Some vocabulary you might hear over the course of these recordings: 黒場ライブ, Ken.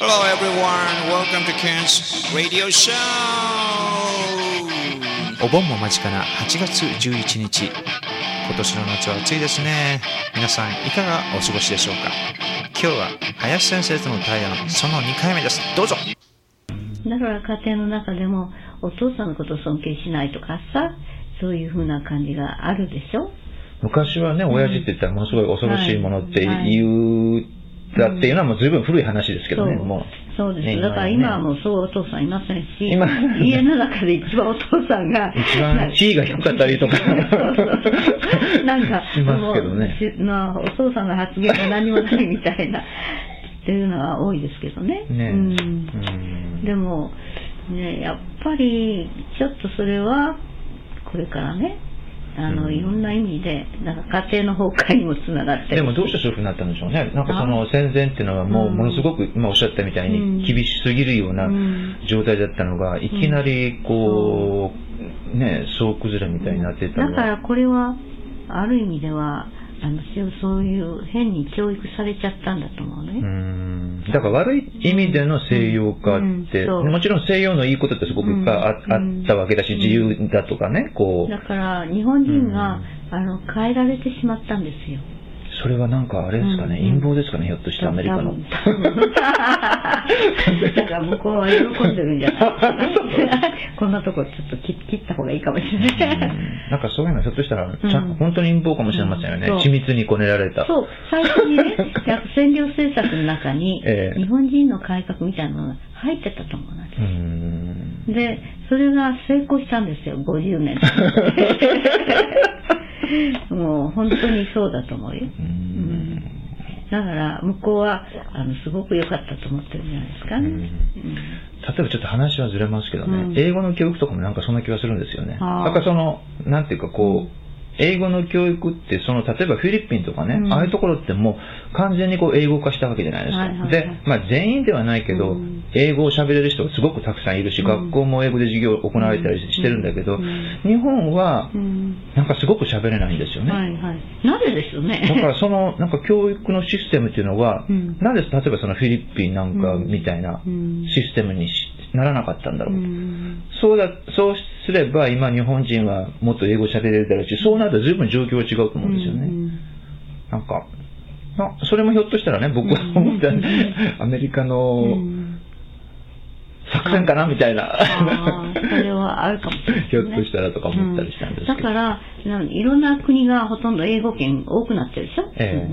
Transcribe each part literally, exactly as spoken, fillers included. Hello everyone, welcome to Ken's Radio Show. お盆も間近なはちがつじゅういちにち、今年の夏は暑いですね。皆さんいかがお過ごしでしょうか。今日は林先生との対談そのにかいめです。どうぞ。だから家庭の中でもお父さんのことを尊敬しないとかさ、そういう風な感じがあるでしょ。昔はね、親父って言ったらものすごい恐ろしいものって言うだっていうのはもう随分古い話ですけどね。そう、もうそうです、ね、だから今はもうそうお父さんいませんし、今、ね、家の中で一番お父さんが一番地位が良かったりとかそうそうなんかしますけどね。お父さんの発言が何もないみたいなっていうのは多いですけどね。ね、うんうん、でもね、やっぱりちょっとそれはこれからね、あの、うん、いろんな意味でなんか家庭の崩壊にもつながって、でもどうしてそういうふうになったんでしょうね。なんかその戦前っていうのはもうものすごく、うん、今おっしゃったみたいに厳しすぎるような状態だったのが、うん、いきなりこう、うん、ね、総崩れみたいになってたのは、だからこれはある意味ではあのそういう変に教育されちゃったんだと思うね。うん、だから悪い意味での西洋化って、うんうん、もちろん西洋のいいことってすごくいっぱい あ,、うん、あったわけだし、自由だとかね、こうだから日本人が、うん、あの変えられてしまったんですよ。それはなんかあれですかね、うんうん、陰謀ですかね、ひょっとしてアメリカのだから向こうは喜んでるんじゃないこんなとこちょっと切った方がいいかもしれないん、なんかそういうのひょっとしたら、うん、ちゃんと本当に陰謀かもしれませんよね、うん、緻密にこねられた。そう、最初にね占領政策の中に、えー、日本人の改革みたいなのが入ってたと思うんです。うーん、でそれが成功したんですよ、ごじゅうねんもう本当にそうだと思うよ。うん、だから向こうはあのすごく良かったと思ってるんじゃないですかね。うん、例えばちょっと話はずれますけどね、うん、英語の教育とかもなんかそんな気がするんですよね。だからそのなんていうかこう英語の教育ってその例えばフィリピンとかね、うん、ああいうところってもう完全にこう英語化したわけじゃないですか、はいはいはい、で、まあ、全員ではないけど、うん、英語を喋れる人がすごくたくさんいるし、うん、学校も英語で授業を行われたりしてるんだけど、うん、日本はなんかすごく喋れないんですよね、はいはい、なぜですよね。だからそのなんか教育のシステムっていうのは、うん、なんで例えばそのフィリピンなんかみたいなシステムにならなかったんだろうと、うん、そうだ、そうすれば今日本人はもっと英語喋れるだろうし、そうなると随分状況が違うと思うんですよね、うん、なんかそれもひょっとしたらね、僕は思った、うん、アメリカの作戦かな、うん、みたいな、あそれはあるかもしれない、ね、ひょっとしたらとか思ったりしたんですけど、うん、だからいろんな国がほとんど英語圏多くなってるでしょ、え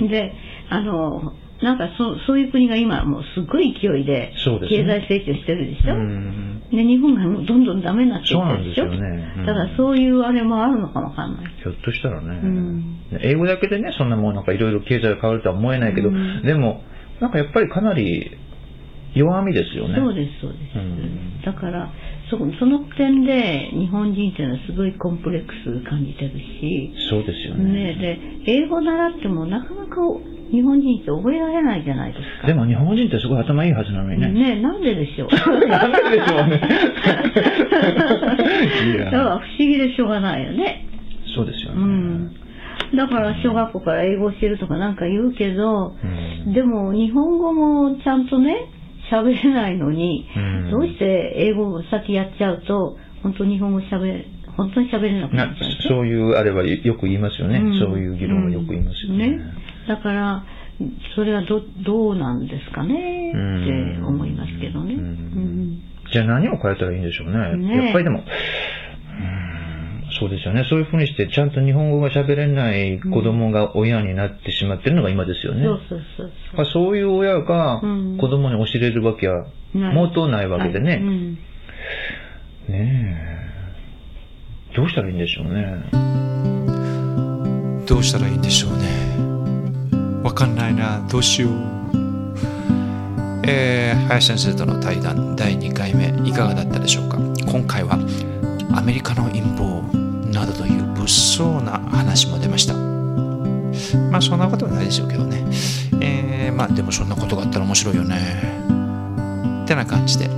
ーね、であのなんか そ, そういう国が今もうすごい勢いで経済成長してるでしょ。う、ね、うんで日本がもうどんどんダメになっていくでしょ。そうなんですよね、うん、だからそういうあれもあるのかもわかんない。ひょっとしたらね、うん、英語だけでねそんなもうなんかいろいろ経済が変わるとは思えないけど、うん、でもなんかやっぱりかなり弱みですよね。そうですそうです、うん、だからそ, その点で日本人っていうのはすごいコンプレックス感じてるし、そうですよ ね, ねで英語習ってもなかなか日本人って覚えられないじゃないですか。でも日本人ってすごい頭いいはずなのにね。ねえ、なんででしょうなんででしょうねいやだから不思議でしょうがないよね。そうですよね、うん、だから小学校から英語教えるとかなんか言うけど、うん、でも日本語もちゃんとね喋れないのに、うん、どうして英語を先やっちゃうと本当に日本語喋本当に喋れなくなっちゃう。そういうあれはよく言いますよね、うん、そういう議論はよく言いますよね、うん、ねだからそれは ど, どうなんですかねって思いますけどね、うんうん、じゃあ何を変えたらいいんでしょう ね, ねやっぱりでも、うん、そうですよね。そういうふうにしてちゃんと日本語が喋れない子供が親になってしまってるのが今ですよね、うん、そうそうそうそう、そういう親が子供に教えれるわけはもうとないわけでね、はいはいうん、ねえどうしたらいいんでしょうね。どうしたらいいんでしょうね。わかんないな、どうしよう、えー、林先生との対談だいにかいめいかがだったでしょうか。今回はアメリカの陰謀などという物騒な話も出ました。まあそんなことはないでしょうけどね、えー、まあでもそんなことがあったら面白いよねってな感じで、え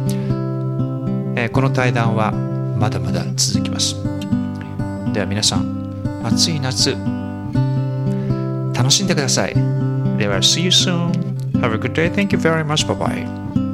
ー、この対談はまだまだ続きます。では皆さん暑い夏楽しんでください。では、see you soon! Have a good day. Thank you very much. Bye bye.